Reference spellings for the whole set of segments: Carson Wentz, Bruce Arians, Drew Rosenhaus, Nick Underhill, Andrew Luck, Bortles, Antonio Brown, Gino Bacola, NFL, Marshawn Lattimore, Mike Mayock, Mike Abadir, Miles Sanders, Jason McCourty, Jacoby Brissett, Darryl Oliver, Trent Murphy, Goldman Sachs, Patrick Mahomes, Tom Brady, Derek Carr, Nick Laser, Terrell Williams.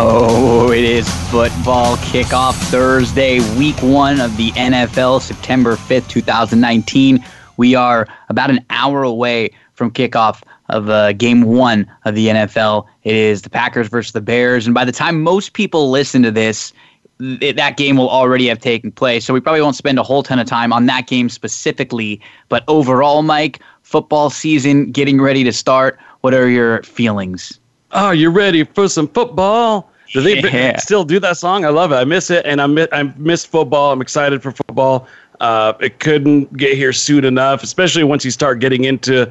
Oh, it is football kickoff Thursday, week one of the NFL, September 5th, 2019. We are about an hour away from kickoff of game one of the NFL. It is the Packers versus the Bears. And by the time most people listen to this, that game will already have taken place. So we probably won't spend a whole ton of time on that game specifically. But overall, Mike, football season getting ready to start. What are your feelings? Are you ready for some football? Do they still do that song? I love it. I miss it, and I miss football. I'm excited for football. It couldn't get here soon enough, especially once you start getting into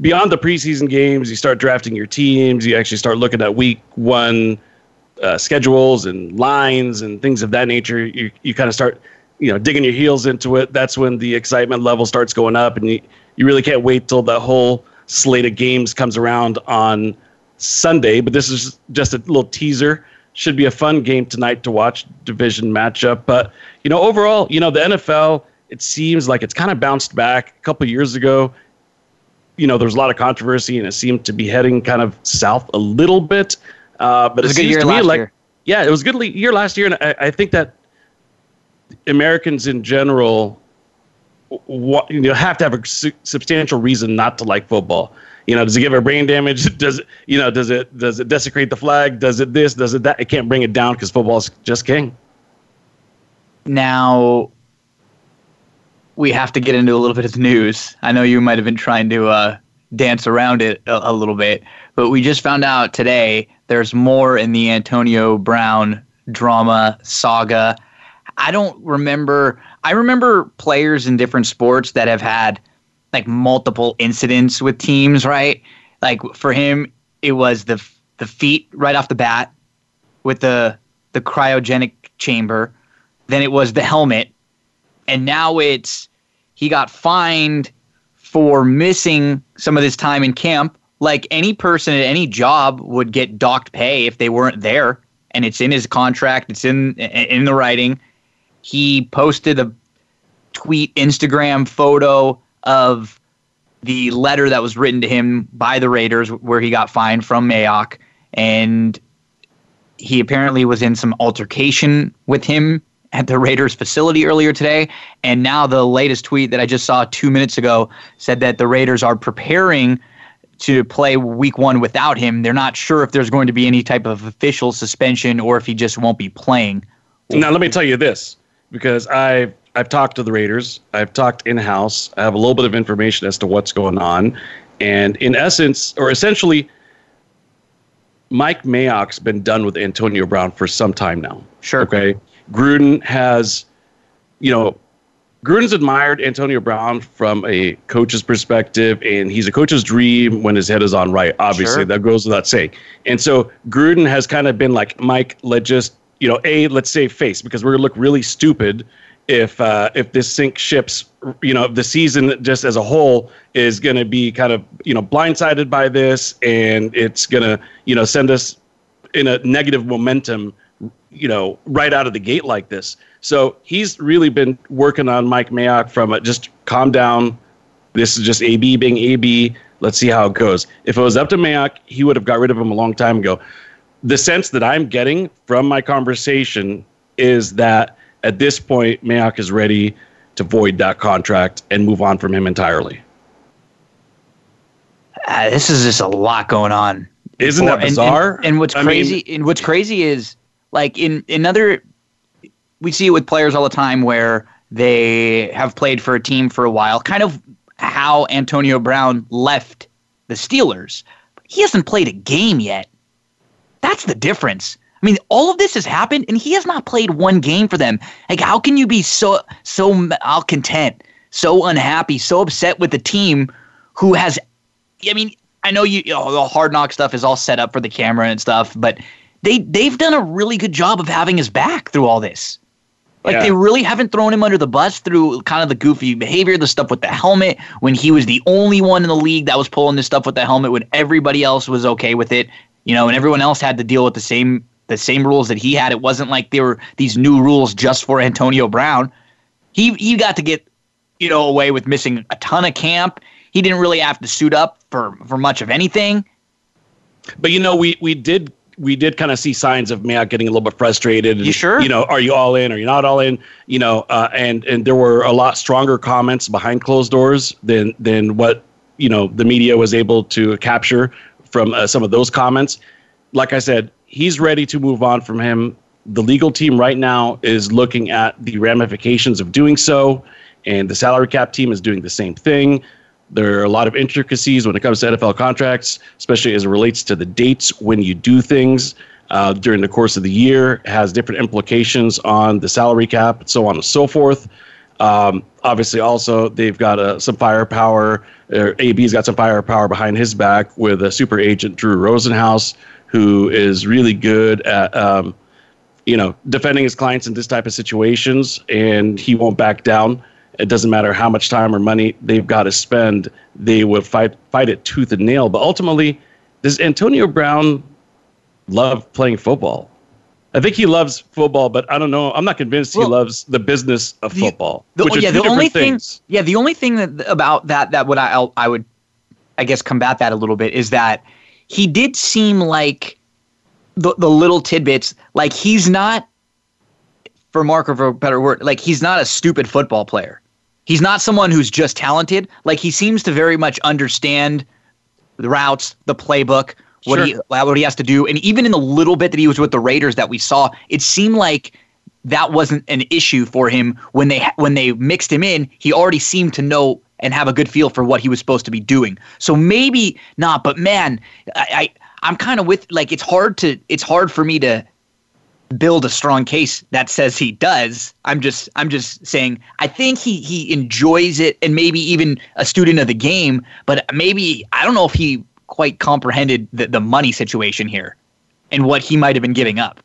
beyond the preseason games. You start drafting your teams. You actually start looking at week one schedules and lines and things of that nature. You kind of start digging your heels into it. That's when the excitement level starts going up, and you really can't wait till the whole slate of games comes around on Sunday, but this is just a little teaser. Should be a fun game tonight to watch, division matchup. But, overall, the NFL, it seems like it's kind of bounced back. A couple years ago, there was a lot of controversy, and it seemed to be heading kind of south a little bit. But it seems to me like, yeah, it was a good year last year, and I think that Americans in general have to have a substantial reason not to like football. Does it give a brain damage? Does it desecrate the flag? Does it this? Does it that? It can't bring it down because football's just king. Now, we have to get into a little bit of the news. I know you might have been trying to dance around it a little bit, but we just found out today there's more in the Antonio Brown drama saga. I don't remember. I remember players in different sports that have had like multiple incidents with teams, right? Like for him, it was the feet right off the bat with the cryogenic chamber. Then it was the helmet. And now he got fined for missing some of his time in camp. Like any person at any job would get docked pay if they weren't there. And it's in his contract. It's in the writing. He posted a tweet, Instagram photo of the letter that was written to him by the Raiders where he got fined from Mayock. And he apparently was in some altercation with him at the Raiders facility earlier today. And now the latest tweet that I just saw 2 minutes ago said that the Raiders are preparing to play week one without him. They're not sure if there's going to be any type of official suspension or if he just won't be playing. Now, let me tell you this. Because I've talked to the Raiders, I've talked in-house, I have a little bit of information as to what's going on. And in essence, or essentially, Mike Mayock's been done with Antonio Brown for some time now. Sure. Okay. Gruden has, Gruden's admired Antonio Brown from a coach's perspective, and he's a coach's dream when his head is on right, obviously. Sure. That goes without saying. And so Gruden has kind of been like, Mike, let's save face because we're gonna look really stupid if this sink ships. The season just as a whole is gonna be kind of blindsided by this, and it's gonna send us in a negative momentum right out of the gate like this. So he's really been working on Mike Mayock from just calm down. This is just AB being AB. Let's see how it goes. If it was up to Mayock, he would have got rid of him a long time ago. The sense that I'm getting from my conversation is that at this point, Mayock is ready to void that contract and move on from him entirely. This is just a lot going on. Isn't that bizarre? And what's crazy? And what's crazy is like we see it with players all the time where they have played for a team for a while, kind of how Antonio Brown left the Steelers. But he hasn't played a game yet. That's the difference. I mean, all of this has happened, and he has not played one game for them. Like, how can you be so malcontent, so unhappy, so upset with the team who has? I mean, I know the Hard Knock stuff is all set up for the camera and stuff, but they've done a really good job of having his back through all this. Like, they really haven't thrown him under the bus through kind of the goofy behavior, the stuff with the helmet, when he was the only one in the league that was pulling this stuff with the helmet when everybody else was okay with it, you know, and everyone else had to deal with the same rules that he had. It wasn't like there were these new rules just for Antonio Brown. He got to get, you know, away with missing a ton of camp. He didn't really have to suit up for much of anything. But, you know, we did kind of see signs of Mayock getting a little bit frustrated. And, you sure? You know, are you all in? Are you not all in? You know, and there were a lot stronger comments behind closed doors than what, you know, the media was able to capture from some of those comments. Like I said, he's ready to move on from him. The legal team right now is looking at the ramifications of doing so, and the salary cap team is doing the same thing. There are a lot of intricacies when it comes to NFL contracts, especially as it relates to the dates when you do things during the course of the year. It has different implications on the salary cap and so on and so forth. Obviously, also, they've got some firepower. AB's got some firepower behind his back with a super agent, Drew Rosenhaus, who is really good at defending his clients in this type of situations, and he won't back down. It doesn't matter how much time or money they've got to spend. They will fight it tooth and nail. But ultimately, does Antonio Brown love playing football? I think he loves football, but I don't know. I'm not convinced he loves the business of football, which are two different things. Yeah, the only thing that would combat that a little bit is that he did seem like the little tidbits, like he's not, for Mark or for a better word, like he's not a stupid football player. He's not someone who's just talented. Like, he seems to very much understand the routes, the playbook, what he has to do. And even in the little bit that he was with the Raiders that we saw, it seemed like that wasn't an issue for him. When they mixed him in, he already seemed to know and have a good feel for what he was supposed to be doing. So maybe not, but man, I'm kind of with, like, it's hard for me to build a strong case that says he does. I'm just saying I think he enjoys it and maybe even a student of the game, but maybe I don't know if he quite comprehended the money situation here and what he might have been giving up.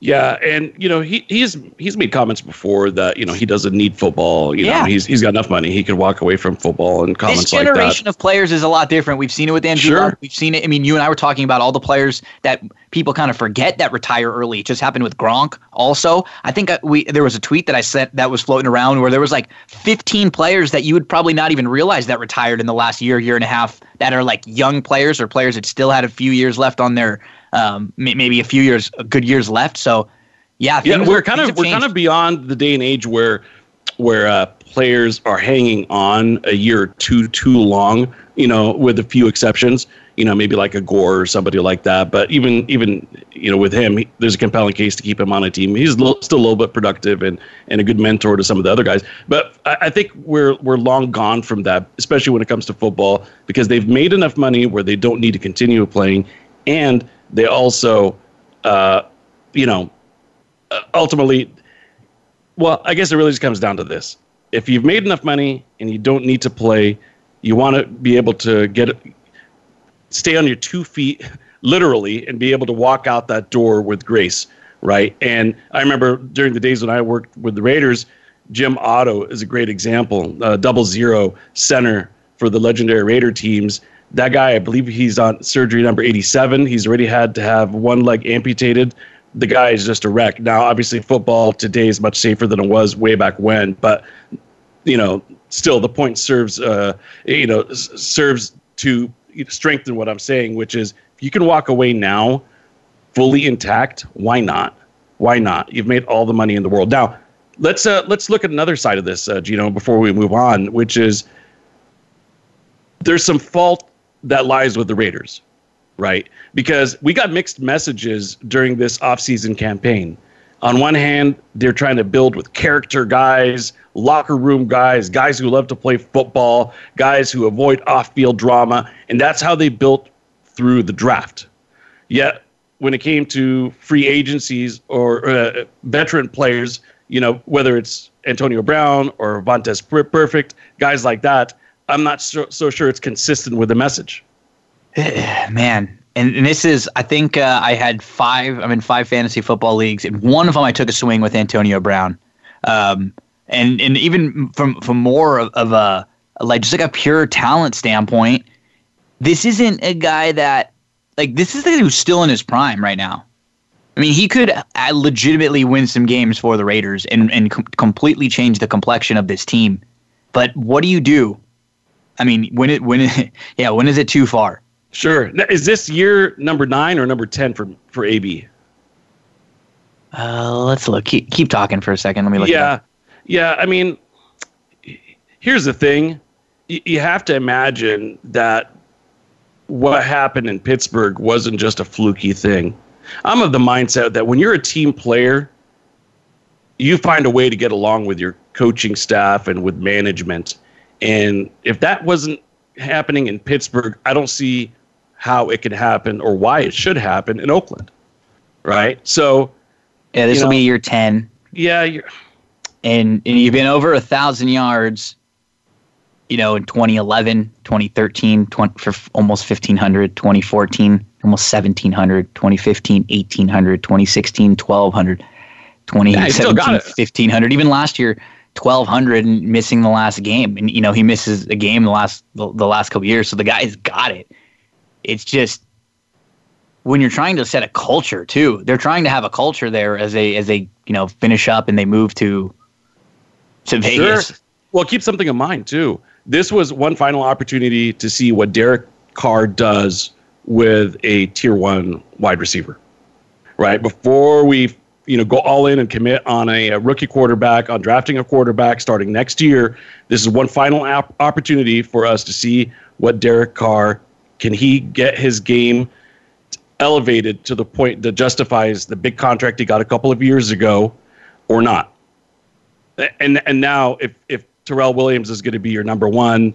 Yeah, and you know, he's made comments before that, you know, he doesn't need football, you know, he's got enough money, he could walk away from football, and comments like that. This generation of players is a lot different. We've seen it with Andrew Luck. We've seen it. I mean, you and I were talking about all the players that people kind of forget that retire early. It just happened with Gronk also. I think there was a tweet that I sent that was floating around where there was like 15 players that you would probably not even realize that retired in the last year and a half that are like young players or players that still had a few years left on their maybe a good years left. So, yeah, we're kind of beyond the day and age where players are hanging on a year or two too long. You know, with a few exceptions. You know, maybe like a Gore or somebody like that. But even you know, with him, there's a compelling case to keep him on a team. He's still a little bit productive and a good mentor to some of the other guys. But I think we're long gone from that, especially when it comes to football, because they've made enough money where they don't need to continue playing. And they also, ultimately, well, I guess it really just comes down to this. If you've made enough money and you don't need to play, you want to be able to stay on your 2 feet, literally, and be able to walk out that door with grace, right? And I remember during the days when I worked with the Raiders, Jim Otto is a great example, 00 center for the legendary Raider teams. That guy, I believe he's on surgery number 87. He's already had to have one leg amputated. The guy is just a wreck. Now, obviously, football today is much safer than it was way back when. But, you know, still the point serves to strengthen what I'm saying, which is if you can walk away now fully intact, why not? Why not? You've made all the money in the world. Now, let's look at another side of this, Gino, before we move on, which is there's some fault that lies with the Raiders, right? Because we got mixed messages during this offseason campaign. On one hand, they're trying to build with character guys, locker room guys, guys who love to play football, guys who avoid off-field drama, and that's how they built through the draft. Yet, when it came to free agencies or veteran players, you know, whether it's Antonio Brown or Vontaze Perfect, guys like that, I'm not so sure it's consistent with the message. Man, And this is, I think I had five. I'm in five fantasy football leagues, and one of them I took a swing with Antonio Brown. And even from more of a like just like a pure talent standpoint, this isn't a guy that like this is the guy who's still in his prime right now. I mean, he could legitimately win some games for the Raiders and completely change the complexion of this team. But what do you do? I mean, when is it too far? Sure. Is this year number 9 or number 10 for AB? Let's look. Keep talking for a second. Let me look. Yeah. Yeah. I mean, here's the thing. You have to imagine that what happened in Pittsburgh wasn't just a fluky thing. I'm of the mindset that when you're a team player, you find a way to get along with your coaching staff and with management. And if that wasn't happening in Pittsburgh, I don't see how it could happen or why it should happen in Oakland. Right? So, yeah, this will be year 10. Yeah. And you've been over 1,000 yards, in 2011, 2013, for almost 1,500, 2014, almost 1,700, 2015, 1,800, 2016, 1,200, 2017, 1,500. Even last year, 1,200 and missing the last game. And, he misses a game the last couple of years. So the guy's got it. It's just when you're trying to set a culture, too. They're trying to have a culture there as they finish up and they move to Vegas. Sure. Well, keep something in mind, too. This was one final opportunity to see what Derek Carr does with a tier 1 wide receiver, right? Before we go all in and commit on a rookie quarterback, on drafting a quarterback starting next year. This is one final opportunity for us to see what Derek Carr, can he get his game elevated to the point that justifies the big contract he got a couple of years ago or not? And now if Terrell Williams is going to be your number 1,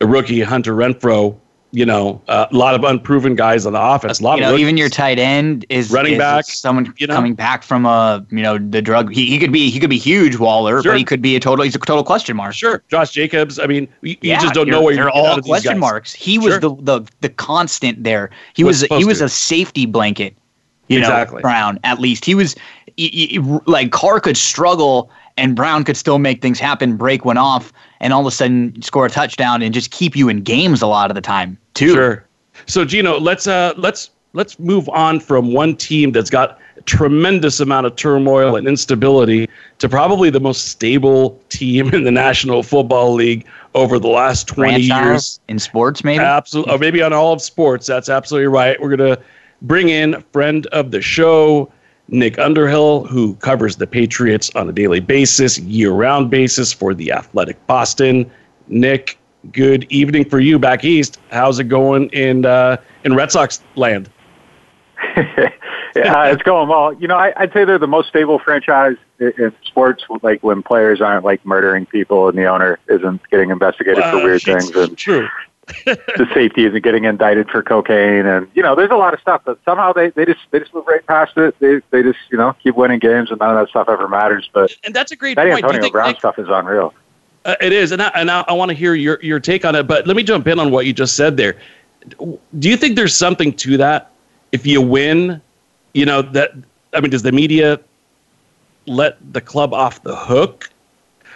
a rookie, Hunter Renfro, a lot of unproven guys on the offense. A lot of even your tight end is running back. Someone coming back from the drug. He could be huge, Waller, sure. But he's a total question mark. Sure, Josh Jacobs. I mean, you just don't know where you're all question marks. He was the constant there. He was a safety blanket. Exactly. Brown. At least he was like Carr could struggle and Brown could still make things happen, break one off, and all of a sudden score a touchdown and just keep you in games a lot of the time too. Sure. So Gino, let's move on from one team that's got a tremendous amount of turmoil and instability to probably the most stable team in the National Football League over the last 20 years in sports, maybe. Absolutely, or maybe on all of sports. That's absolutely right. We're gonna bring in a friend of the show, Nick Underhill, who covers the Patriots on a daily basis, year-round basis for The Athletic Boston. Nick, good evening for you back east. How's it going in Red Sox land? It's going well. I'd say they're the most stable franchise in sports, like when players aren't like murdering people and the owner isn't getting investigated for weird things. And true. The safety isn't getting indicted for cocaine, and there's a lot of stuff, but somehow they just move right past it. They just keep winning games, and none of that stuff ever matters. But and that's a great point. Antonio Brown stuff is unreal. It is, and I want to hear your take on it. But let me jump in on what you just said there. Do you think there's something to that? If you win, does the media let the club off the hook?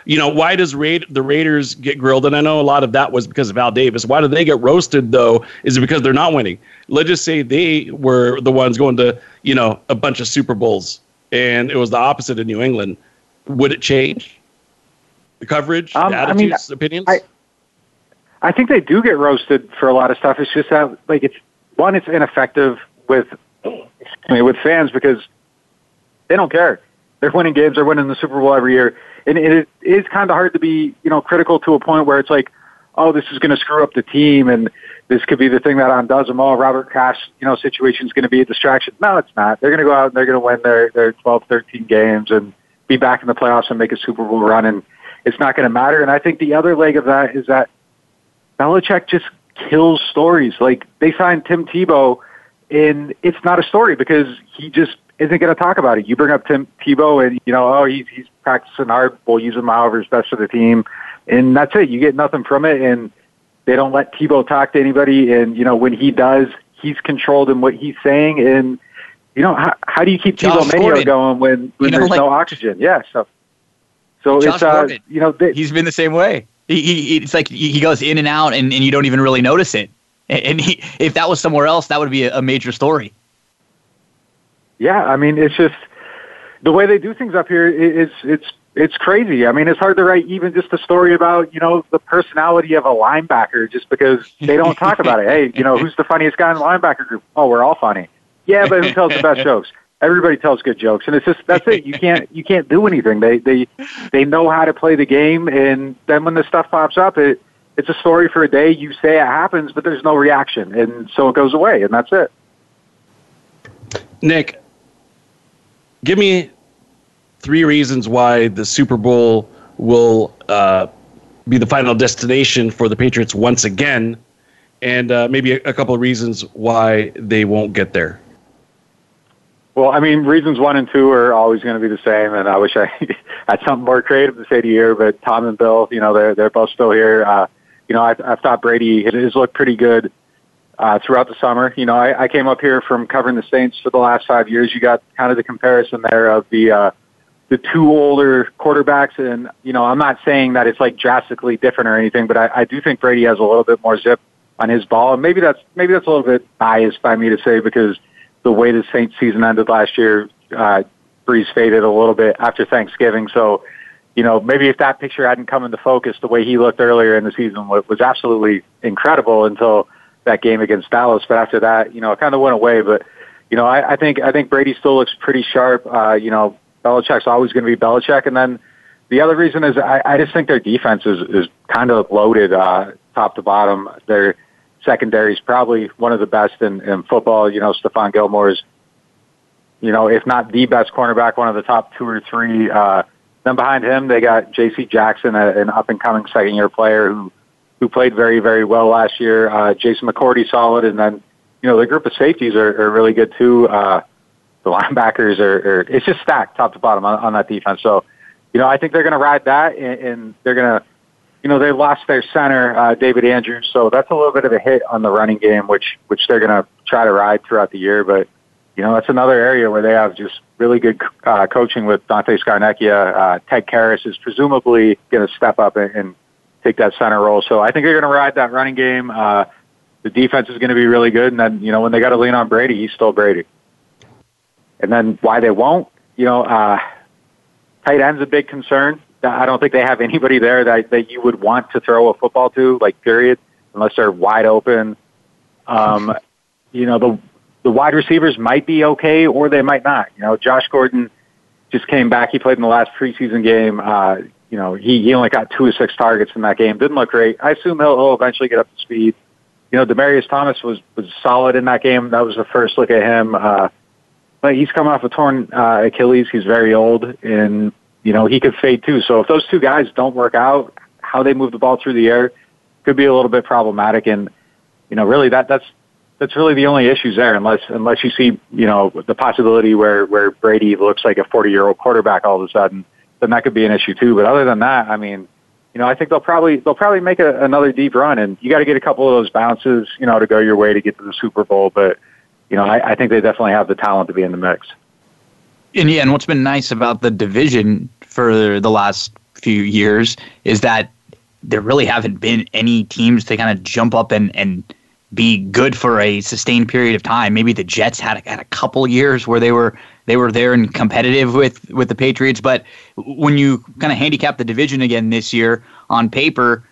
Why does the Raiders get grilled? And I know a lot of that was because of Al Davis. Why do they get roasted, though? Is it because they're not winning? Let's just say they were the ones going to, a bunch of Super Bowls, and it was the opposite in New England. Would it change? The coverage, the attitudes, opinions? I think they do get roasted for a lot of stuff. It's just that, like, it's ineffective with fans because they don't care. They're winning games. They're winning the Super Bowl every year. And it is kind of hard to be, critical to a point where it's like, oh, this is going to screw up the team, and this could be the thing that undoes them all. Robert Kraft's, situation is going to be a distraction. No, it's not. They're going to go out and they're going to win their 12, 13 games and be back in the playoffs and make a Super Bowl run, and it's not going to matter. And I think the other leg of that is that Belichick just kills stories. Like, they signed Tim Tebow, and it's not a story because he just isn't going to talk about it. You bring up Tim Tebow and, he's practicing hard. We'll use him however is best for the team. And that's it. You get nothing from it. And they don't let Tebow talk to anybody. And, when he does, he's controlled in what he's saying. And, you know, how do you keep Tebow Manio going when there's no oxygen? Yeah, so it's, you know. He's been the same way. It's like he goes in and out, and you don't even really notice it. And if that was somewhere else, that would be a major story. Yeah, I mean, it's just the way they do things up here is it's crazy. I mean, it's hard to write even just a story about, you know, the personality of a linebacker just because they don't talk about it. Hey, you know, who's the funniest guy in the linebacker group? Oh, we're all funny. Yeah, but who tells the best jokes? Everybody tells good jokes, and it's just that's it. You can't do anything. They know how to play the game, and then when the stuff pops up, it's a story for a day. You say it happens, but there's no reaction, and so it goes away, and that's it. Nick, give me 3 reasons why the Super Bowl will be the final destination for the Patriots once again, and maybe a couple of reasons why they won't get there. Well, I mean, reasons 1 and 2 are always going to be the same, and I wish I had something more creative to say to you, but Tom and Bill, you know, they're both still here. You know, I thought Brady has looked pretty good throughout the summer. You know, I came up here from covering the Saints for the last 5 years. You got kind of the comparison there of the 2 older quarterbacks, and, you know, I'm not saying that it's, like, drastically different or anything, but I do think Brady has a little bit more zip on his ball, and maybe that's a little bit biased by me to say because the way the Saints season ended last year, Brees faded a little bit after Thanksgiving. So, you know, maybe if that picture hadn't come into focus, the way he looked earlier in the season was absolutely incredible until that game against Dallas. But after that, you know, it kind of went away. But, you know, I think Brady still looks pretty sharp. You know, Belichick's always going to be Belichick. And then the other reason is I just think their defense is kind of loaded top to bottom. They're secondary is probably one of the best in football. You know, Stephon Gilmore is, you know, if not the best cornerback, one of the top 2 or 3. Then behind him, they got J.C. Jackson, an up-and-coming second-year player who played very, very well last year. Jason McCourty, solid. And then, you know, the group of safeties are really good, too. The linebackers are it's just stacked top to bottom on that defense. So, you know, I think they're going to ride that, and they're going to, you know, they lost their center, David Andrews, so that's a little bit of a hit on the running game, which they're going to try to ride throughout the year. But, you know, that's another area where they have just really good coaching with Dante Scarnecchia. Ted Karras is presumably going to step up and take that center role. So I think they're going to ride that running game. The defense is going to be really good. And then, you know, when they got to lean on Brady, he's still Brady. And then why they won't, you know, tight end's a big concern. I don't think they have anybody there that you would want to throw a football to, like, period, unless they're wide open. You know, the wide receivers might be okay or they might not. You know, Josh Gordon just came back. He played in the last preseason game. You know, he only got 2 of 6 targets in that game. Didn't look great. I assume he'll eventually get up to speed. You know, Demaryius Thomas was solid in that game. That was the first look at him. But he's coming off a torn Achilles. He's very old, and you know, he could fade too. So if those 2 guys don't work out, how they move the ball through the air could be a little bit problematic. And, you know, really that's really the only issues there unless you see, you know, the possibility where Brady looks like a 40-year-old quarterback all of a sudden, then that could be an issue too. But other than that, I mean, you know, I think they'll probably make another deep run, and you got to get a couple of those bounces, you know, to go your way to get to the Super Bowl. But, you know, I think they definitely have the talent to be in the mix. And yeah, and what's been nice about the division for the last few years is that there really haven't been any teams to kind of jump up and be good for a sustained period of time. Maybe the Jets had a couple years where they were there and competitive with the Patriots, but when you kind of handicap the division again this year on paper,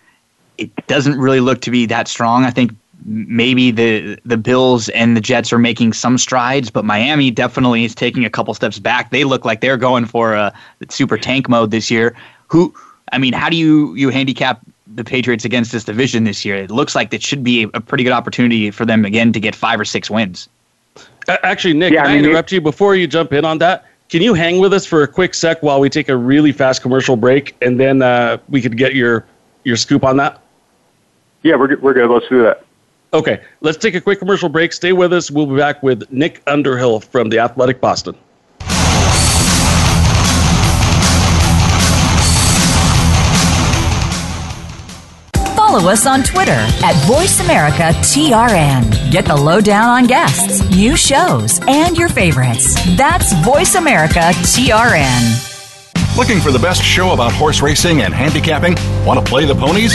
it doesn't really look to be that strong. I think maybe the Bills and the Jets are making some strides, but Miami definitely is taking a couple steps back. They look like they're going for a super tank mode this year. How do you handicap the Patriots against this division this year? It looks like it should be a pretty good opportunity for them again to get 5 or 6 wins. Actually, Nick, yeah, can I interrupt you before you jump in on that? Can you hang with us for a quick sec while we take a really fast commercial break, and then we could get your scoop on that? Yeah, we're good. Let's do that. Okay, let's take a quick commercial break. Stay with us. We'll be back with Nick Underhill from The Athletic Boston. Follow us on Twitter at VoiceAmericaTRN. Get the lowdown on guests, new shows, and your favorites. That's VoiceAmericaTRN. Looking for the best show about horse racing and handicapping? Want to play the ponies?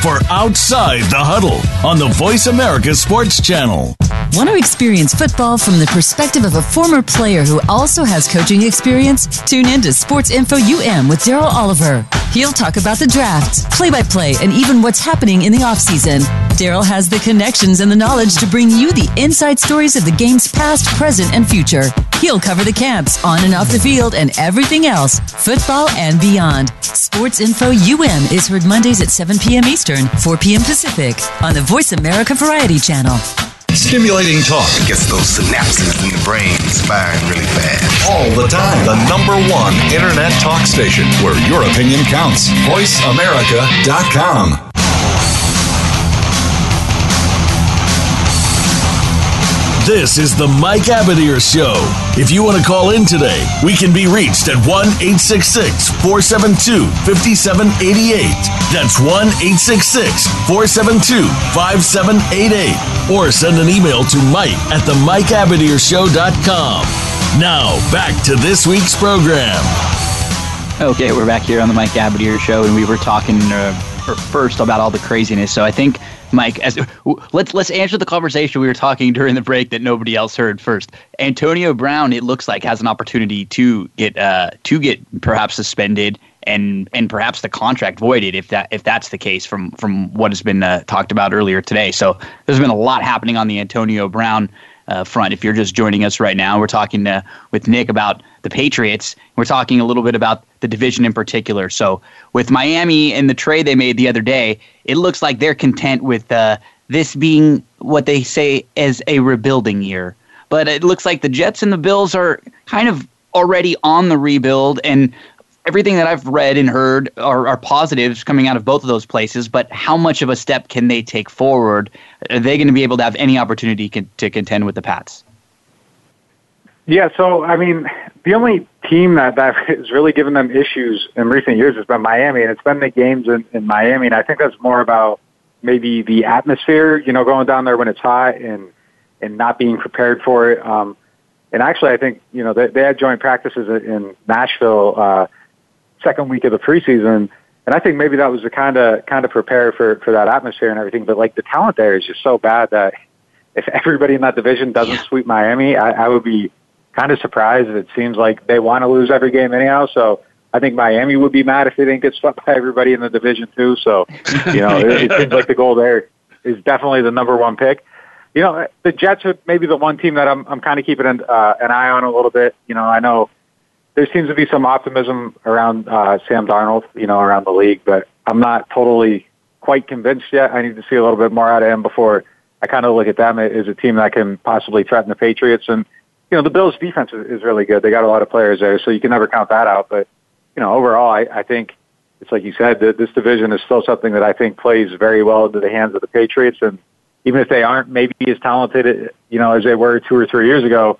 For Outside the Huddle on the Voice America Sports Channel. Want to experience football from the perspective of a former player who also has coaching experience? Tune in to Sports Info UM with Darryl Oliver. He'll talk about the draft, play-by-play, and even what's happening in the offseason. Darryl has the connections and the knowledge to bring you the inside stories of the game's past, present, and future. He'll cover the camps, on and off the field, and everything else, football and beyond. Sports Info UM is heard Mondays at 7 p.m. Eastern, 4 p.m. Pacific, on the Voice America Variety Channel. Stimulating talk gets those synapses in the brain firing really fast. All the time. The number one internet talk station where your opinion counts. VoiceAmerica.com. This is the Mike Abadir Show. If you want to call in today, we can be reached at 1-866-472-5788. That's 1-866-472-5788. Or send an email to mike@themikeabadirshow.com. Now, back to this week's program. Okay, we're back here on the Mike Abadir Show, and we were talking first about all the craziness. So I think, Mike, let's answer the conversation we were talking during the break that nobody else heard first. Antonio Brown, it looks like, has an opportunity to get perhaps suspended and perhaps the contract voided if that's the case from what has been talked about earlier today. So there's been a lot happening on the Antonio Brown front. If you're just joining us right now, we're talking with Nick about the Patriots. We're talking a little bit about the division in particular. So with Miami and the trade they made the other day, it looks like they're content with this being what they say is a rebuilding year. But it looks like the Jets and the Bills are kind of already on the rebuild, and everything that I've read and heard are positives coming out of both of those places, but how much of a step can they take forward? Are they going to be able to have any opportunity to contend with the Pats? Yeah, so, I mean, the only team that has really given them issues in recent years has been Miami, and it's been the games in Miami, and I think that's more about maybe the atmosphere, you know, going down there when it's hot and not being prepared for it. And actually, I think, you know, they had joint practices in Nashville second week of the preseason, and I think maybe that was to kind of prepare for that atmosphere and everything. But like the talent there is just so bad that if everybody in that division doesn't sweep Miami, I would be kind of surprised. It seems like they want to lose every game anyhow. So I think Miami would be mad if they didn't get swept by everybody in the division too. So you know, it seems like the goal there is definitely the number one pick. You know, the Jets are maybe the one team that I'm kind of keeping an eye on a little bit. You know, I know there seems to be some optimism around Sam Darnold, you know, around the league, but I'm not totally quite convinced yet. I need to see a little bit more out of him before I kind of look at them as a team that can possibly threaten the Patriots. And, you know, the Bills' defense is really good. They got a lot of players there, so you can never count that out. But, you know, overall, I think it's like you said, this division is still something that I think plays very well into the hands of the Patriots. And even if they aren't maybe as talented, you know, as they were 2 or 3 years ago,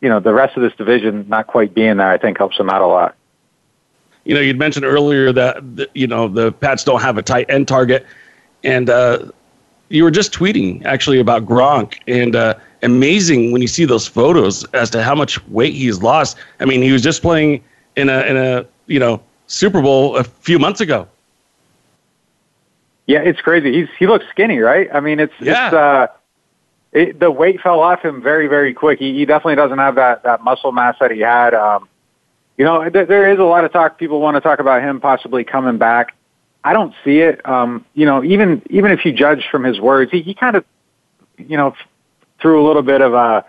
you know, the rest of this division not quite being there, I think, helps them out a lot. You know, you'd mentioned earlier that, you know, the Pats don't have a tight end target. And you were just tweeting, actually, about Gronk. And amazing when you see those photos as to how much weight he's lost. I mean, he was just playing in a you know, Super Bowl a few months ago. Yeah, it's crazy. He looks skinny, right? I mean, the weight fell off him very, very quick. He definitely doesn't have that muscle mass that he had. There is a lot of talk. People want to talk about him possibly coming back. I don't see it. Even if you judge from his words, he kind of, threw a little bit of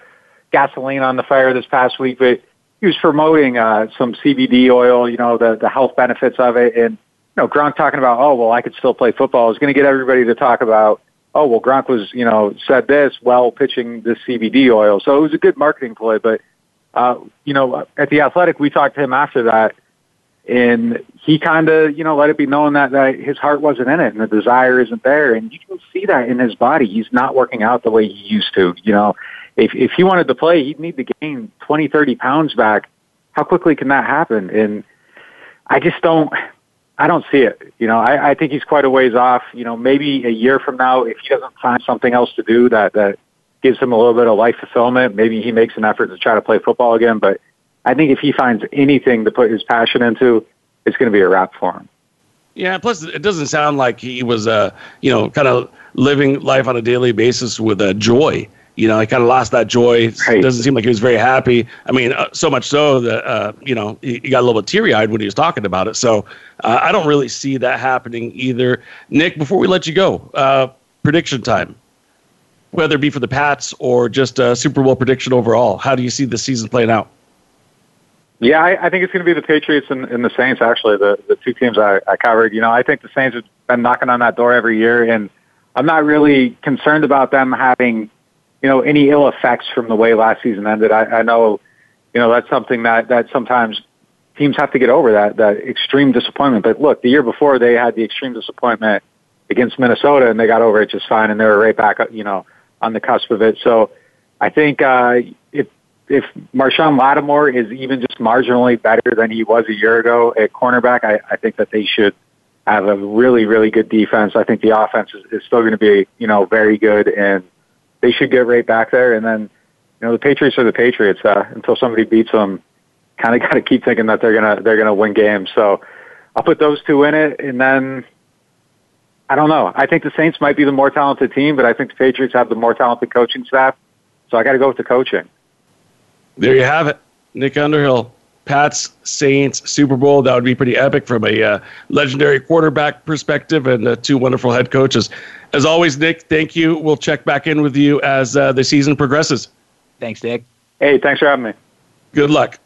gasoline on the fire this past week, but he was promoting some CBD oil, the health benefits of it. And, Gronk talking about, oh, well, I could still play football, is going to get everybody to talk about, oh, well, Gronk was, said this while pitching the CBD oil. So it was a good marketing ploy. But, at The Athletic, we talked to him after that. And he kind of, let it be known that his heart wasn't in it and the desire isn't there. And you can see that in his body. He's not working out the way he used to. If he wanted to play, he'd need to gain 20, 30 pounds back. How quickly can that happen? And I don't see it. I think he's quite a ways off. Maybe a year from now, if he doesn't find something else to do that gives him a little bit of life fulfillment, maybe he makes an effort to try to play football again. But I think if he finds anything to put his passion into, it's going to be a wrap for him. Yeah, plus it doesn't sound like he was, kind of living life on a daily basis with joy. He kind of lost that joy. Right. Doesn't seem like he was very happy. I mean, so much so that, he got a little bit teary-eyed when he was talking about it. So I don't really see that happening either. Nick, before we let you go, prediction time. Whether it be for the Pats or just a Super Bowl prediction overall, how do you see the season playing out? Yeah, I think it's going to be the Patriots and the Saints, actually, the two teams I covered. I think the Saints have been knocking on that door every year, and I'm not really concerned about them having, any ill effects from the way last season ended. I know, that's something that sometimes teams have to get over, that extreme disappointment. But look, the year before, they had the extreme disappointment against Minnesota, and they got over it just fine, and they were right back, on the cusp of it. So I think if Marshawn Lattimore is even just marginally better than he was a year ago at cornerback, I think that they should have a really, really good defense. I think the offense is still going to be, very good, and they should get right back there. And then, the Patriots are the Patriots. Until somebody beats them, kind of got to keep thinking that they're gonna win games. So I'll put those two in it, and then I don't know. I think the Saints might be the more talented team, but I think the Patriots have the more talented coaching staff. So I got to go with the coaching. There you have it. Nick Underhill, Pats, Saints, Super Bowl. That would be pretty epic from a legendary quarterback perspective and two wonderful head coaches. As always, Nick, thank you. We'll check back in with you as the season progresses. Thanks, Nick. Hey, thanks for having me. Good luck.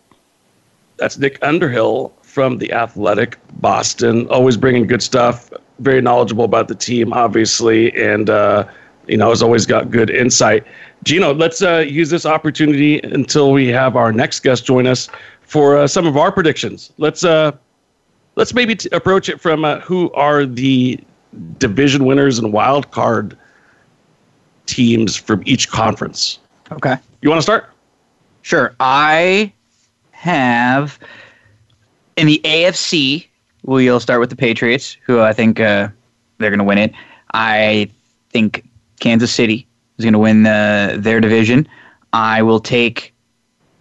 That's Nick Underhill from The Athletic Boston. Always bringing good stuff. Very knowledgeable about the team, obviously, and has always got good insight. Gino, let's use this opportunity until we have our next guest join us for some of our predictions. Let's maybe approach it from who are the division winners and wild card teams from each conference. Okay. You want to start? Sure. I have in the AFC, we'll start with the Patriots, who I think they're going to win it. I think Kansas City is going to win their division. I will take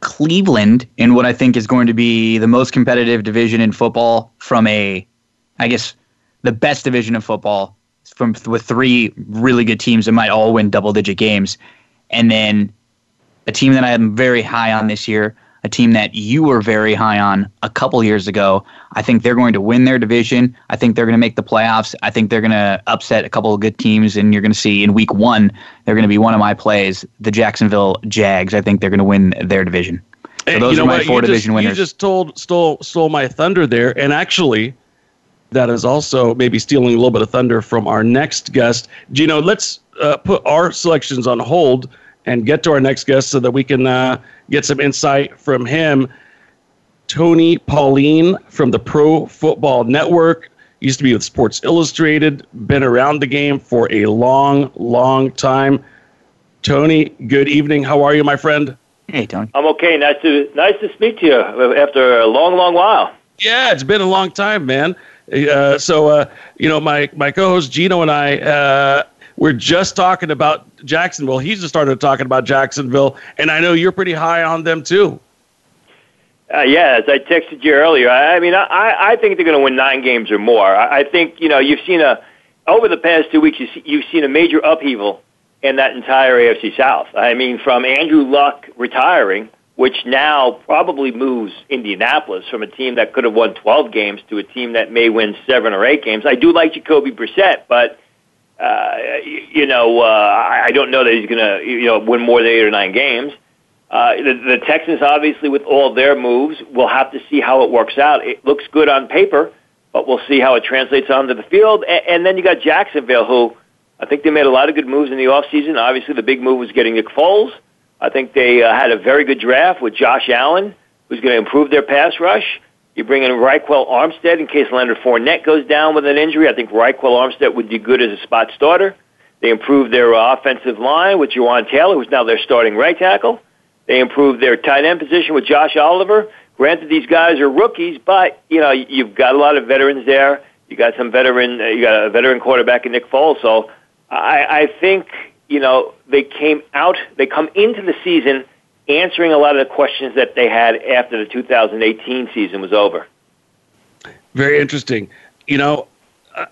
Cleveland in what I think is going to be the most competitive division in football the best division of football with three really good teams that might all win double-digit games. And then a team that I am very high on this year, a team that you were very high on a couple years ago. I think they're going to win their division. I think they're going to make the playoffs. I think they're going to upset a couple of good teams, and you're going to see in week one, they're going to be one of my plays, the Jacksonville Jags. I think they're going to win their division. So those are my four division winners. You just stole my thunder there, and actually that is also maybe stealing a little bit of thunder from our next guest. Gino, let's put our selections on hold and get to our next guest so that we can get some insight from him. Tony Pauline from the Pro Football Network, used to be with Sports Illustrated, been around the game for a long, long time. Tony, good evening. How are you, my friend? Hey, Tony. I'm okay. Nice to speak to you after a long, long while. Yeah, it's been a long time, man. My co-host Gino and I, we're just talking about Jacksonville. He's just started talking about Jacksonville, and I know you're pretty high on them too. Yeah, as I texted you earlier, I think they're going to win 9 games or more. I think you've seen a over the past 2 weeks, you've seen a major upheaval in that entire AFC South. I mean, from Andrew Luck retiring, which now probably moves Indianapolis from a team that could have won 12 games to a team that may win 7 or 8 games. I do like Jacoby Brissett, but I don't know that he's going to win more than 8 or 9 games. The Texans, obviously, with all their moves, we'll have to see how it works out. It looks good on paper, but we'll see how it translates onto the field. And then you got Jacksonville, who I think they made a lot of good moves in the offseason. Obviously, the big move was getting Nick Foles. I think they had a very good draft with Josh Allen, who's going to improve their pass rush. You bring in Ryquell Armstead in case Leonard Fournette goes down with an injury. I think Ryquell Armstead would be good as a spot starter. They improved their offensive line with Juwan Taylor, who's now their starting right tackle. They improved their tight end position with Josh Oliver. Granted, these guys are rookies, but you've got a lot of veterans there. You got a veteran quarterback in Nick Foles. So I think. They come into the season answering a lot of the questions that they had after the 2018 season was over. Very interesting.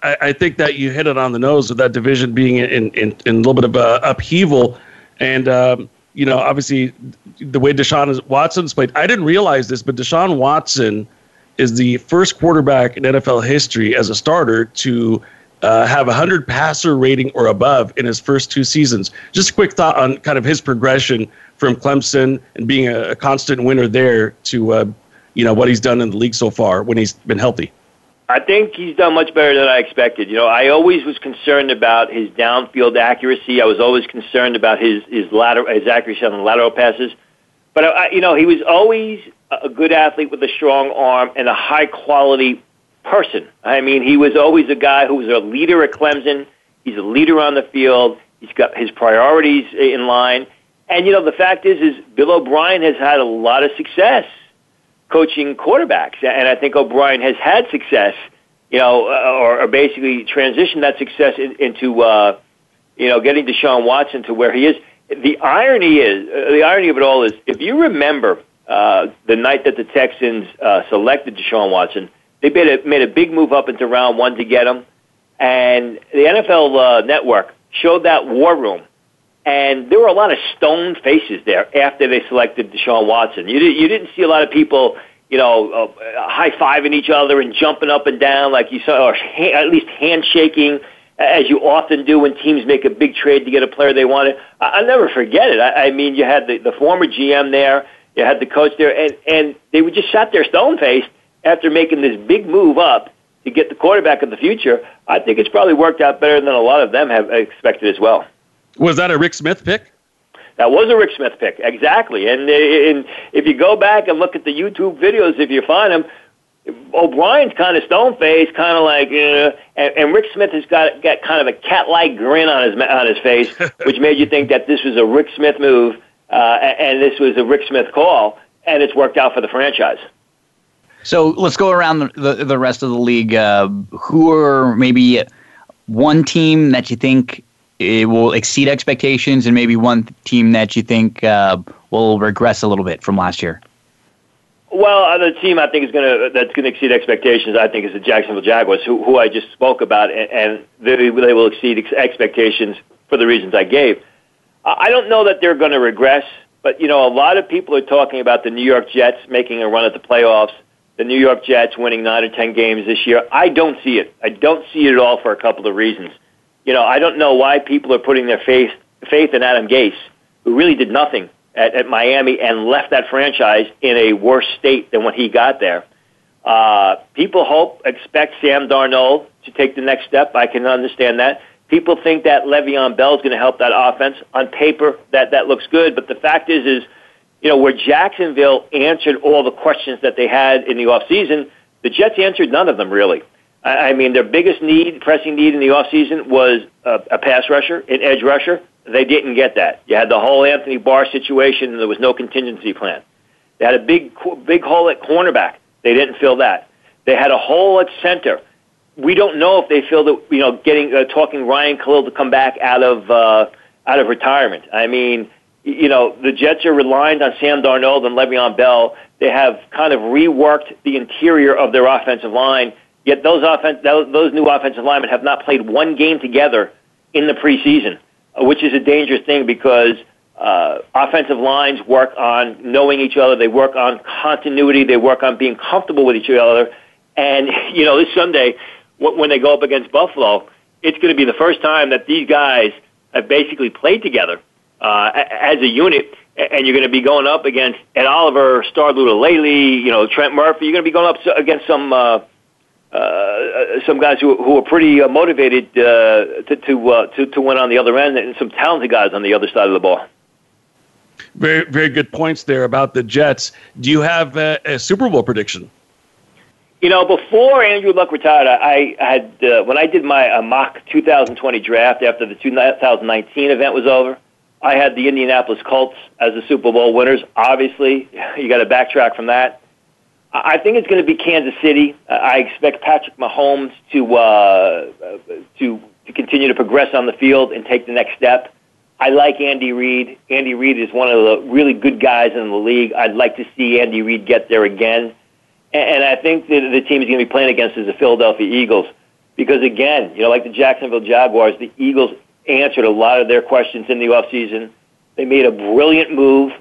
I think that you hit it on the nose with that division being in a little bit of upheaval. And, obviously the way Deshaun Watson's played, I didn't realize this, but Deshaun Watson is the first quarterback in NFL history as a starter to have 100 passer rating or above in his first 2 seasons. Just a quick thought on kind of his progression from Clemson and being a constant winner there to, what he's done in the league so far when he's been healthy. I think he's done much better than I expected. I always was concerned about his downfield accuracy. I was always concerned about his accuracy on the lateral passes. But, he was always a good athlete with a strong arm and a high-quality person. I mean, he was always a guy who was a leader at Clemson. He's a leader on the field. He's got his priorities in line. And, the fact is Bill O'Brien has had a lot of success coaching quarterbacks. And I think O'Brien has had success, or basically transitioned that success into, getting Deshaun Watson to where he is. The irony of it all is, if you remember the night that the Texans selected Deshaun Watson, they made a big move up into round 1 to get him. And the NFL Network showed that war room. And there were a lot of stone faces there after they selected Deshaun Watson. You didn't see a lot of people, high-fiving each other and jumping up and down like you saw, or at least handshaking, as you often do when teams make a big trade to get a player they wanted. I'll never forget it. I mean, you had the former GM there. You had the coach there. And they were just sat there stone-faced after making this big move up to get the quarterback of the future. I think it's probably worked out better than a lot of them have expected as well. Was that a Rick Smith pick? That was a Rick Smith pick, exactly. And if you go back and look at the YouTube videos, if you find them, O'Brien's kind of stone-faced, kind of like, and Rick Smith has got kind of a cat-like grin on his face, which made you think that this was a Rick Smith move and this was a Rick Smith call, and it's worked out for the franchise. So let's go around the rest of the league. Who are maybe one team that you think it will exceed expectations, and maybe one team that you think will regress a little bit from last year? Well, the team I think that's going to exceed expectations, I think, is the Jacksonville Jaguars, who I just spoke about, and they will exceed expectations for the reasons I gave. I don't know that they're going to regress, but a lot of people are talking about the New York Jets making a run at the playoffs. The New York Jets winning 9 or 10 games this year. I don't see it. I don't see it at all for a couple of reasons. I don't know why people are putting their faith in Adam Gase, who really did nothing at Miami and left that franchise in a worse state than when he got there. People expect Sam Darnold to take the next step. I can understand that. People think that Le'Veon Bell is going to help that offense. On paper, that looks good, but the fact is where Jacksonville answered all the questions that they had in the offseason, the Jets answered none of them, really. I mean, their biggest pressing need in the offseason was a pass rusher, an edge rusher. They didn't get that. You had the whole Anthony Barr situation, and there was no contingency plan. They had a big hole at cornerback. They didn't fill that. They had a hole at center. We don't know if they filled it, talking Ryan Khalil to come back out of retirement. I mean, the Jets are reliant on Sam Darnold and Le'Veon Bell. They have kind of reworked the interior of their offensive line Yet those new offensive linemen have not played one game together in the preseason, which is a dangerous thing because offensive lines work on knowing each other. They work on continuity. They work on being comfortable with each other. And, you know, this Sunday, when they go up against Buffalo, it's going to be the first time that these guys have basically played together as a unit. And you're going to be going up against Ed Oliver, Star Lutulele, you know, Trent Murphy. You're going to be going up against some guys who are pretty motivated to win on the other end, and some talented guys on the other side of the ball. Very, very good points there about the Jets. Do you have a Super Bowl prediction? You know, before Andrew Luck retired, I had when I did my mock 2020 draft after the 2019 event was over, I had the Indianapolis Colts as the Super Bowl winners. Obviously, you got to backtrack from that. I think it's going to be Kansas City. I expect Patrick Mahomes to continue to progress on the field and take the next step. I like Andy Reid. Andy Reid is one of the really good guys in the league. I'd like to see Andy Reid get there again. And I think that the team is going to be playing against is the Philadelphia Eagles because, again, you know, like the Jacksonville Jaguars, the Eagles answered a lot of their questions in the offseason. They made a brilliant move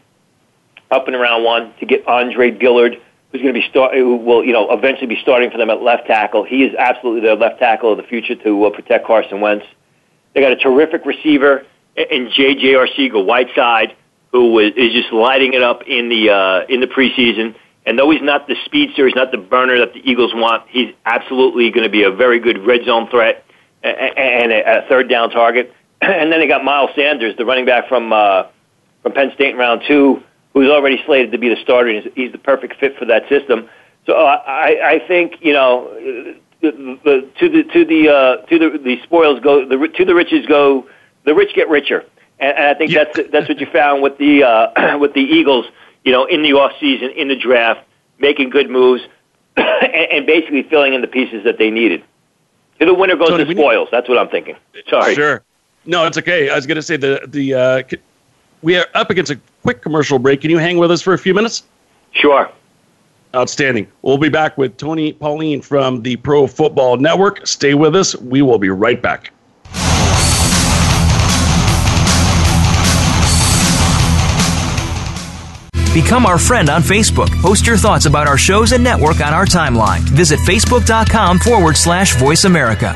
up in round one to get Andre Dillard, who's going to be who will eventually be starting for them at left tackle. He is absolutely their left tackle of the future to protect Carson Wentz. They got a terrific receiver in J.J. Arcega-Whiteside, who is just lighting it up in the preseason. And though he's not the speedster, he's not the burner that the Eagles want, he's absolutely going to be a very good red zone threat and a third down target. And then they got Miles Sanders, the running back from Penn State in round two, who's already slated to be the starter, and he's the perfect fit for that system. So I think, you know, the spoils go, to the riches go, the rich get richer, and I think that's what you found with the Eagles, you know, in the off season, in the draft, making good moves, and basically filling in the pieces that they needed. To the winner goes the spoils. That's what I'm thinking. Sorry. Sure. No, it's okay. I was going to say the we are up against a quick commercial break. Can you hang with us for a few minutes? Sure. Outstanding. We'll be back with Tony Pauline from the Pro Football Network. Stay with us. We will be right back. Become our friend on Facebook. Post your thoughts about our shows and network on our timeline. Visit Facebook.com/Voice America.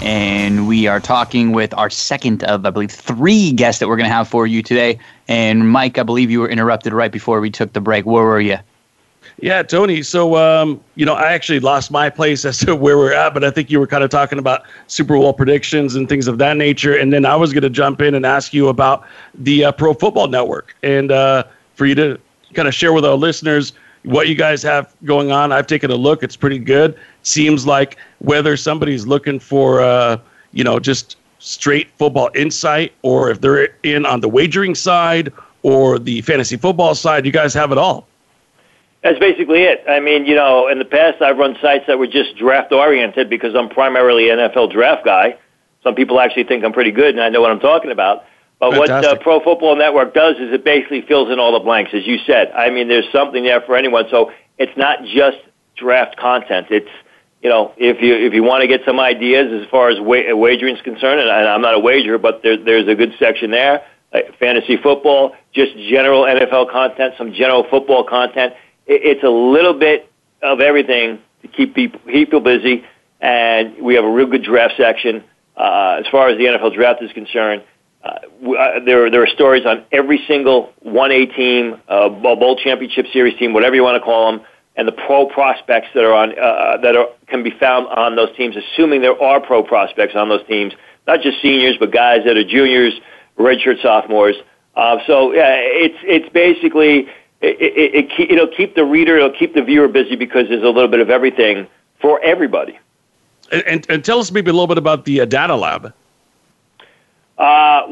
And we are talking with our second of, I believe, three guests that we're going to have for you today. And, Mike, I believe you were interrupted right before we took the break. Where were you? Yeah, Tony. So, you know, I actually lost my place as to where we're at, but I think you were kind of talking about Super Bowl predictions and things of that nature. And then I was going to jump in and ask you about the Pro Football Network and for you to kind of share with our listeners what you guys have going on. I've taken a look. It's pretty good. seems like whether somebody's looking for, just straight football insight, or if they're in on the wagering side or the fantasy football side, you guys have it all. That's basically it. I mean, in the past, I've run sites that were just draft-oriented because I'm primarily an NFL draft guy. Some people actually think I'm pretty good, and I know what I'm talking about. But fantastic. What Pro Football Network does is it basically fills in all the blanks, as you said. I mean, there's something there for anyone. So it's not just draft content. It's, if you want to get some ideas as far as wagering is concerned, and I'm not a wagerer, but there's a good section there. Fantasy football, just general NFL content, some general football content. It's a little bit of everything to keep people busy, and we have a real good draft section. As far as the NFL draft is concerned, there are stories on every single 1A team, bowl championship series team, whatever you want to call them, and the pro prospects that are on can be found on those teams, assuming there are pro prospects on those teams, not just seniors, but guys that are juniors, redshirt sophomores. It's basically. It'll keep the reader, it'll keep the viewer busy because there's a little bit of everything for everybody. And tell us maybe a little bit about the data lab. That's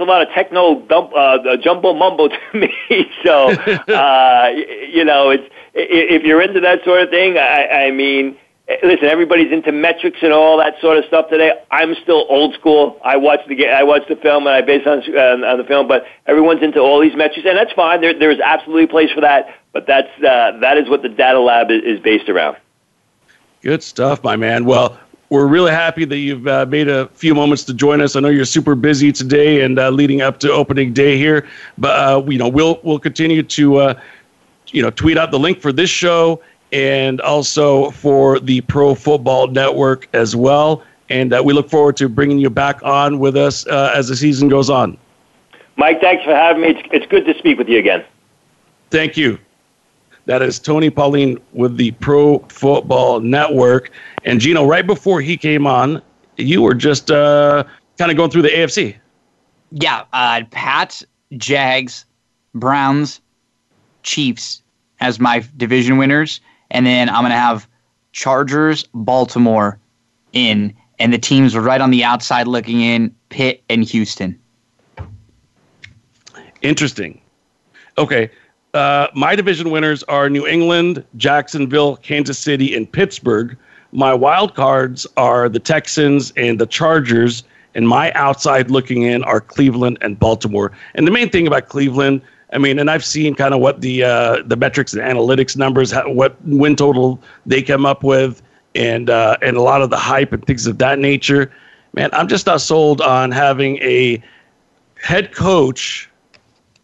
a lot of techno jumbo mumbo to me. So, it's, if you're into that sort of thing, I mean, listen, everybody's into metrics and all that sort of stuff today. I'm still old school. I watch the film, and I base on the film. But everyone's into all these metrics, and that's fine. There is absolutely a place for that. But that is what the data lab is based around. Good stuff, my man. Well, we're really happy that you've made a few moments to join us. I know you're super busy today and leading up to opening day here. But we'll continue to tweet out the link for this show. And also for the Pro Football Network as well. And we look forward to bringing you back on with us as the season goes on. Mike, thanks for having me. It's good to speak with you again. Thank you. That is Tony Pauline with the Pro Football Network. And, Gino, right before he came on, you were just kind of going through the AFC. Yeah, Pats, Jags, Browns, Chiefs as my division winners. And then I'm going to have Chargers, Baltimore in, and the teams were right on the outside looking in, Pitt and Houston. Interesting. Okay. My division winners are New England, Jacksonville, Kansas City, and Pittsburgh. My wild cards are the Texans and the Chargers, and my outside looking in are Cleveland and Baltimore. And the main thing about Cleveland, I mean, and I've seen kind of what the metrics and analytics numbers, what win total they come up with, and a lot of the hype and things of that nature. Man, I'm just not sold on having a head coach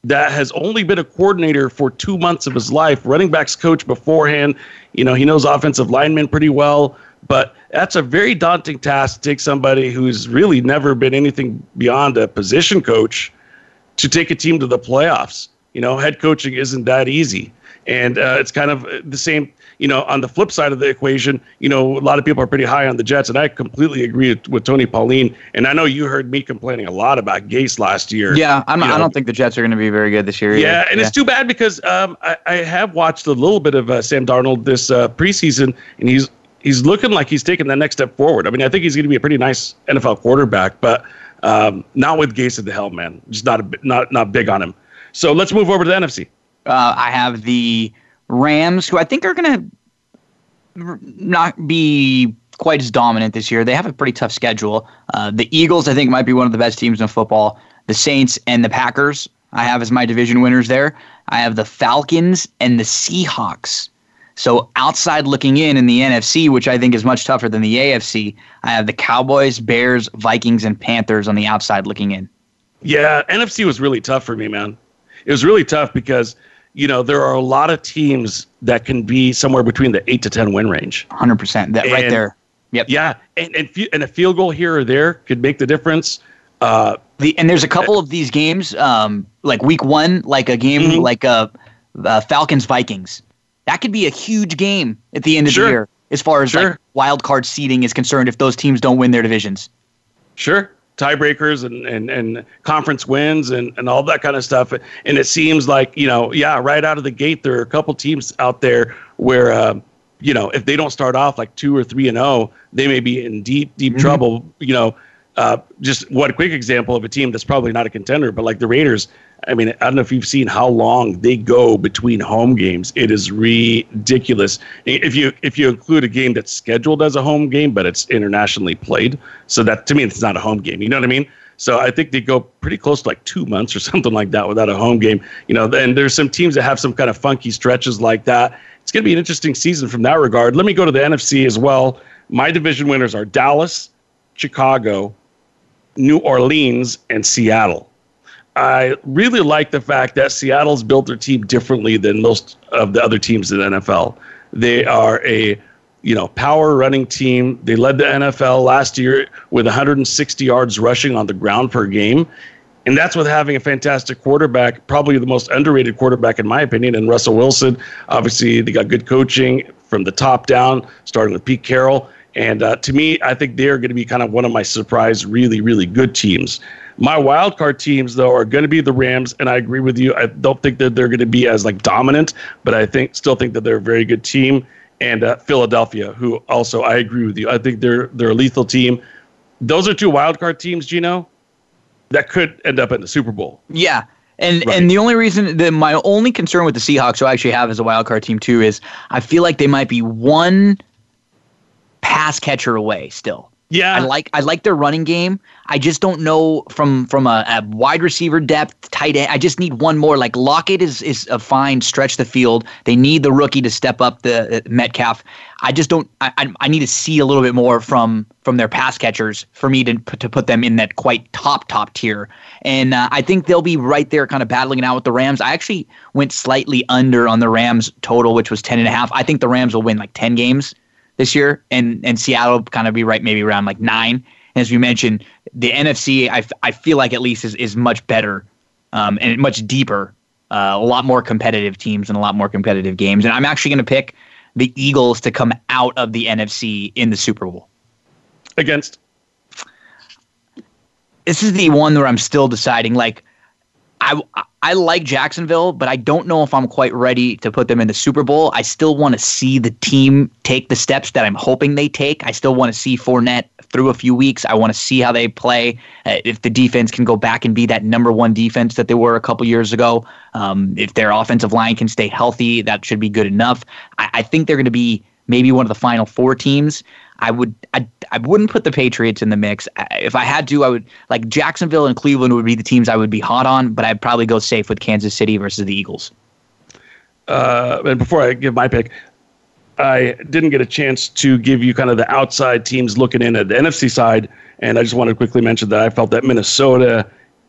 that has only been a coordinator for 2 months of his life, running backs coach beforehand. He knows offensive linemen pretty well, but that's a very daunting task to take somebody who's really never been anything beyond a position coach to take a team to the playoffs. Head coaching isn't that easy. And it's kind of the same, on the flip side of the equation, a lot of people are pretty high on the Jets, and I completely agree with Tony Pauline. And I know you heard me complaining a lot about Gase last year. Yeah, I don't think the Jets are going to be very good this year either. Yeah, and it's too bad because I have watched a little bit of Sam Darnold this preseason, and he's looking like he's taking the next step forward. I mean, I think he's going to be a pretty nice NFL quarterback, but not with Gase at the helm, man. Just not big on him. So let's move over to the NFC. I have the Rams, who I think are going to not be quite as dominant this year. They have a pretty tough schedule. The Eagles, I think, might be one of the best teams in football. The Saints and the Packers, I have as my division winners there. I have the Falcons and the Seahawks. So outside looking in the NFC, which I think is much tougher than the AFC, I have the Cowboys, Bears, Vikings, and Panthers on the outside looking in. Yeah, NFC was really tough for me, man. It was really tough because, there are a lot of teams that can be somewhere between the 8 to 10 win range. 100%. That right there. Yep. Yeah, and a field goal here or there could make the difference. And there's a couple of these games, like week one, like a game like Falcons-Vikings. That could be a huge game at the end of the year as far as like wild card seeding is concerned if those teams don't win their divisions. Sure. Tiebreakers and conference wins and all that kind of stuff. And it seems like, right out of the gate, there are a couple teams out there where you know, if they don't start off like 2 or 3-0, they may be in deep mm-hmm. trouble. You know, just one quick example of a team that's probably not a contender, but like the Raiders. I mean, I don't know if you've seen how long they go between home games. It is ridiculous. If you include a game that's scheduled as a home game, but it's internationally played. So that, to me, it's not a home game. You know what I mean? So I think they go pretty close to like 2 months or something like that without a home game. You know, and there's some teams that have some kind of funky stretches like that. It's going to be an interesting season from that regard. Let me go to the NFC as well. My division winners are Dallas, Chicago, New Orleans, and Seattle. I really like the fact that Seattle's built their team differently than most of the other teams in the NFL. They are a, you know, power running team. They led the NFL last year with 160 yards rushing on the ground per game. And that's with having a fantastic quarterback, probably the most underrated quarterback in my opinion, and Russell Wilson. Obviously, they got good coaching from the top down, starting with Pete Carroll. And to me, I think they're going to be kind of one of my surprise, really, really good teams. My wildcard teams, though, are going to be the Rams, and I agree with you. I don't think that they're going to be as like dominant, but I still think that they're a very good team. And Philadelphia, who also, I agree with you. I think they're a lethal team. Those are two wildcard teams, Gino, that could end up in the Super Bowl. Yeah. And right. And the only reason that my only concern with the Seahawks, who I actually have as a wildcard team too, is I feel like they might be one pass catcher away still. Yeah. I like their running game. I just don't know from a wide receiver depth, tight end. I just need one more. Like Lockett is a fine stretch the field. They need the rookie to step up, the Metcalf. I just don't. I need to see a little bit more from their pass catchers for me to put them in that quite top tier. And I think they'll be right there, kind of battling it out with the Rams. I actually went slightly under on the Rams total, which was 10.5. I think the Rams will win like 10 games this year, and Seattle kind of be right maybe around like 9. And as we mentioned, the NFC, I feel like at least is much better and much deeper, a lot more competitive teams and a lot more competitive games. And I'm actually going to pick the Eagles to come out of the NFC in the Super Bowl. Against? This is the one where I'm still deciding. Like, I like Jacksonville, but I don't know if I'm quite ready to put them in the Super Bowl. I still want to see the team take the steps that I'm hoping they take. I still want to see Fournette through a few weeks. I want to see how they play, if the defense can go back and be that number one defense that they were a couple years ago. If their offensive line can stay healthy, that should be good enough. I think they're going to be maybe one of the final four teams. I wouldn't put the Patriots in the mix. If I had to, I would, like, Jacksonville and Cleveland would be the teams I would be hot on, but I'd probably go safe with Kansas City versus the Eagles. And before I give my pick, I didn't get a chance to give you kind of the outside teams looking in at the NFC side, and I just wanted to quickly mention that I felt that Minnesota,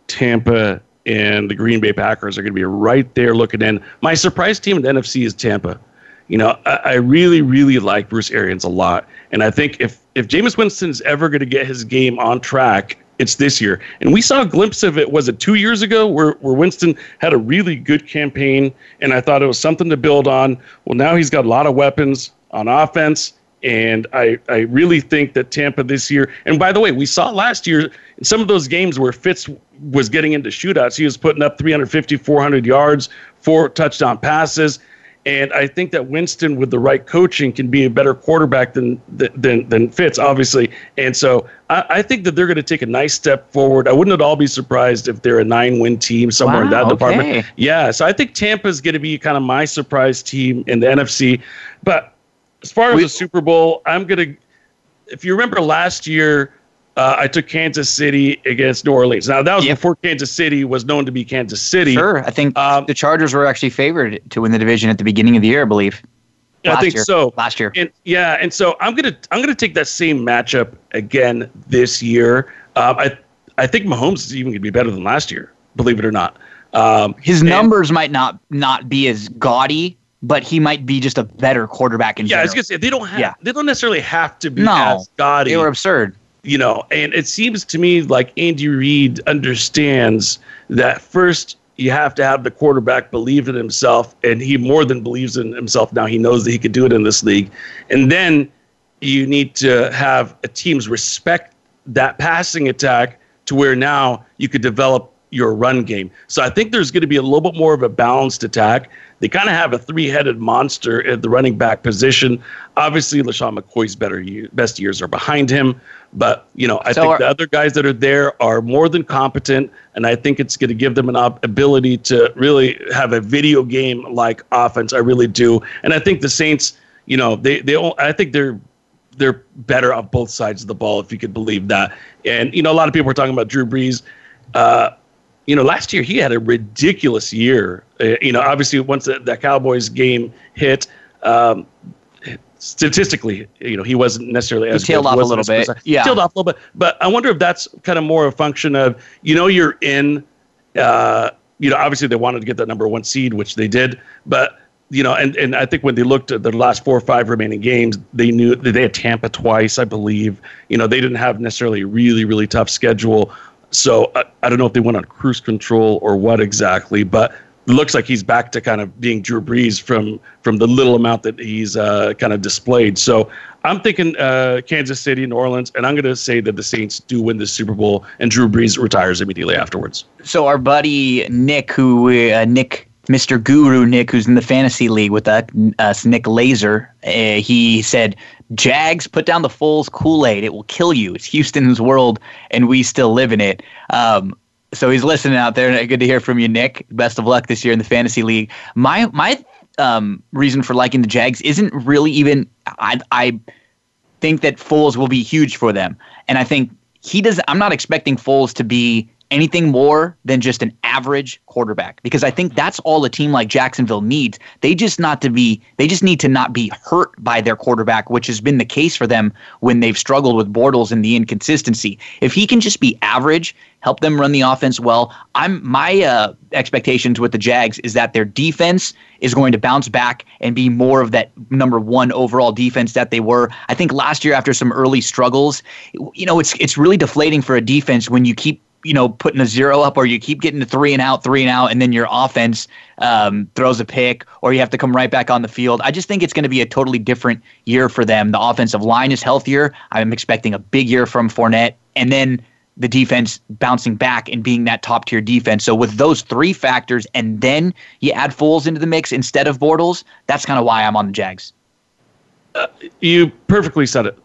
Tampa, and the Green Bay Packers are going to be right there looking in. My surprise team in the NFC is Tampa. You know, I really, really like Bruce Arians a lot. And I think if Jameis Winston is ever going to get his game on track, it's this year. And we saw a glimpse of it, was it 2 years ago, where Winston had a really good campaign, and I thought it was something to build on. Well, now he's got a lot of weapons on offense, and I really think that Tampa this year, and by the way, we saw last year in some of those games where Fitz was getting into shootouts, he was putting up 350, 400 yards, 4 touchdown passes. And I think that Winston, with the right coaching, can be a better quarterback than Fitz, obviously. And so I think that they're going to take a nice step forward. I wouldn't at all be surprised if they're a 9-win team somewhere in that department. Yeah, so I think Tampa's going to be kind of my surprise team in the NFC. But as far as the Super Bowl, I'm going to – if you remember last year, I took Kansas City against New Orleans. Now, that was before Kansas City was known to be Kansas City. Sure. I think the Chargers were actually favored to win the division at the beginning of the year, I believe. Last year. And so I'm gonna take that same matchup again this year. I think Mahomes is even gonna be better than last year, believe it or not. His numbers might not be as gaudy, but he might be just a better quarterback in general. I was gonna say they don't necessarily have to be as gaudy. They were absurd. You know, and it seems to me like Andy Reid understands that first you have to have the quarterback believe in himself, and he more than believes in himself now. He knows that he could do it in this league. And then you need to have a team's respect that passing attack to where now you could develop your run game. So I think there's going to be a little bit more of a balanced attack. They kind of have a three-headed monster at the running back position. Obviously, LeSean McCoy's best years are behind him. But, you know, I think the other guys that are there are more than competent, and I think it's going to give them an ability to really have a video game-like offense. I really do. And I think the Saints, you know, they're better on both sides of the ball, if you could believe that. And, you know, a lot of people are talking about Drew Brees. You know, last year he had a ridiculous year. You know, obviously once that Cowboys game hit, statistically, you know, he wasn't necessarily as good. He tailed off a little bit. Yeah. Tailed off a little bit. But I wonder if that's kind of more a function of, you know, you're in, you know, obviously they wanted to get that number one seed, which they did. But, you know, and I think when they looked at their last 4 or 5 remaining games, they knew that they had Tampa twice, I believe. You know, they didn't have necessarily a really, really tough schedule. So I don't know if they went on cruise control or what exactly, but it looks like he's back to kind of being Drew Brees from the little amount that he's kind of displayed. So I'm thinking Kansas City, New Orleans, and I'm going to say that the Saints do win the Super Bowl and Drew Brees retires immediately afterwards. So our buddy Nick, Mr. Guru Nick, who's in the fantasy league with us, Nick Laser, he said, Jags, put down the Foles Kool-Aid. It will kill you. It's Houston's world, and we still live in it. So he's listening out there. Good to hear from you, Nick. Best of luck this year in the fantasy league. My reason for liking the Jags isn't really even – I think that Foles will be huge for them. And I think he does – I'm not expecting Foles to be – anything more than just an average quarterback, because I think that's all a team like Jacksonville needs. They just need to not be hurt by their quarterback, which has been the case for them when they've struggled with Bortles and the inconsistency. If he can just be average, help them run the offense well. My expectations with the Jags is that their defense is going to bounce back and be more of that number one overall defense that they were. I think last year after some early struggles, you know, it's really deflating for a defense when you keep, you know, putting a 0 up, or you keep getting to 3 and out, and then your offense throws a pick, or you have to come right back on the field. I just think it's going to be a totally different year for them. The offensive line is healthier. I'm expecting a big year from Fournette, and then the defense bouncing back and being that top-tier defense. So with those 3 factors, and then you add Foles into the mix instead of Bortles, that's kind of why I'm on the Jags. You perfectly said it.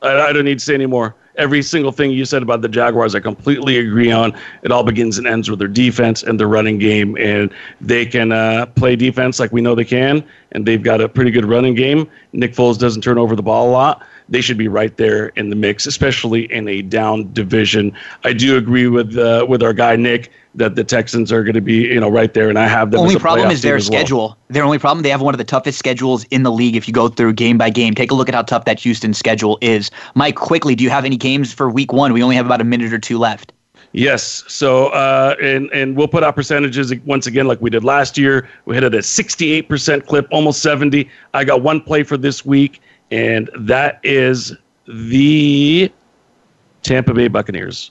I don't need to say any more. Every single thing you said about the Jaguars, I completely agree on. It all begins and ends with their defense and their running game. And they can play defense like we know they can. And they've got a pretty good running game. Nick Foles doesn't turn over the ball a lot. They should be right there in the mix, especially in a down division. I do agree with our guy, Nick, that the Texans are going to be, you know, right there, and I have them. Only problem is their schedule. Well. Their only problem, they have one of the toughest schedules in the league if you go through game by game. Take a look at how tough that Houston schedule is. Mike, quickly, do you have any games for week 1? We only have about a minute or 2 left. Yes. So, and we'll put out percentages once again, like we did last year. We hit it at 68% clip, almost 70. I got one play for this week, and that is the Tampa Bay Buccaneers.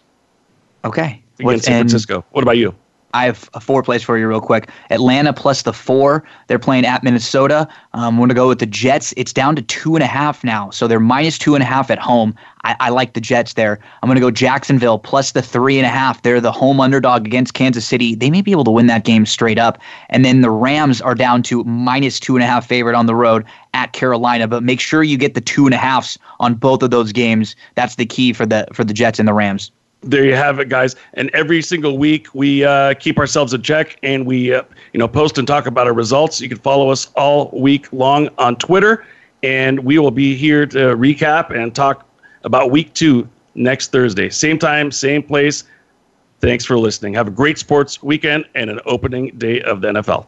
Okay. Against San Francisco. What about you? I have 4 plays for you real quick. Atlanta plus the 4. They're playing at Minnesota. I'm going to go with the Jets. It's down to 2.5 now, so they're minus 2.5 at home. I like the Jets there. I'm going to go Jacksonville plus the 3.5. They're the home underdog against Kansas City. They may be able to win that game straight up. And then the Rams are down to minus 2.5 favorite on the road at Carolina. But make sure you get the 2.5s on both of those games. That's the key for the Jets and the Rams. There you have it, guys. And every single week we keep ourselves in check, and we post and talk about our results. You can follow us all week long on Twitter, and we will be here to recap and talk about week 2 next Thursday. Same time, same place. Thanks for listening. Have a great sports weekend and an opening day of the NFL.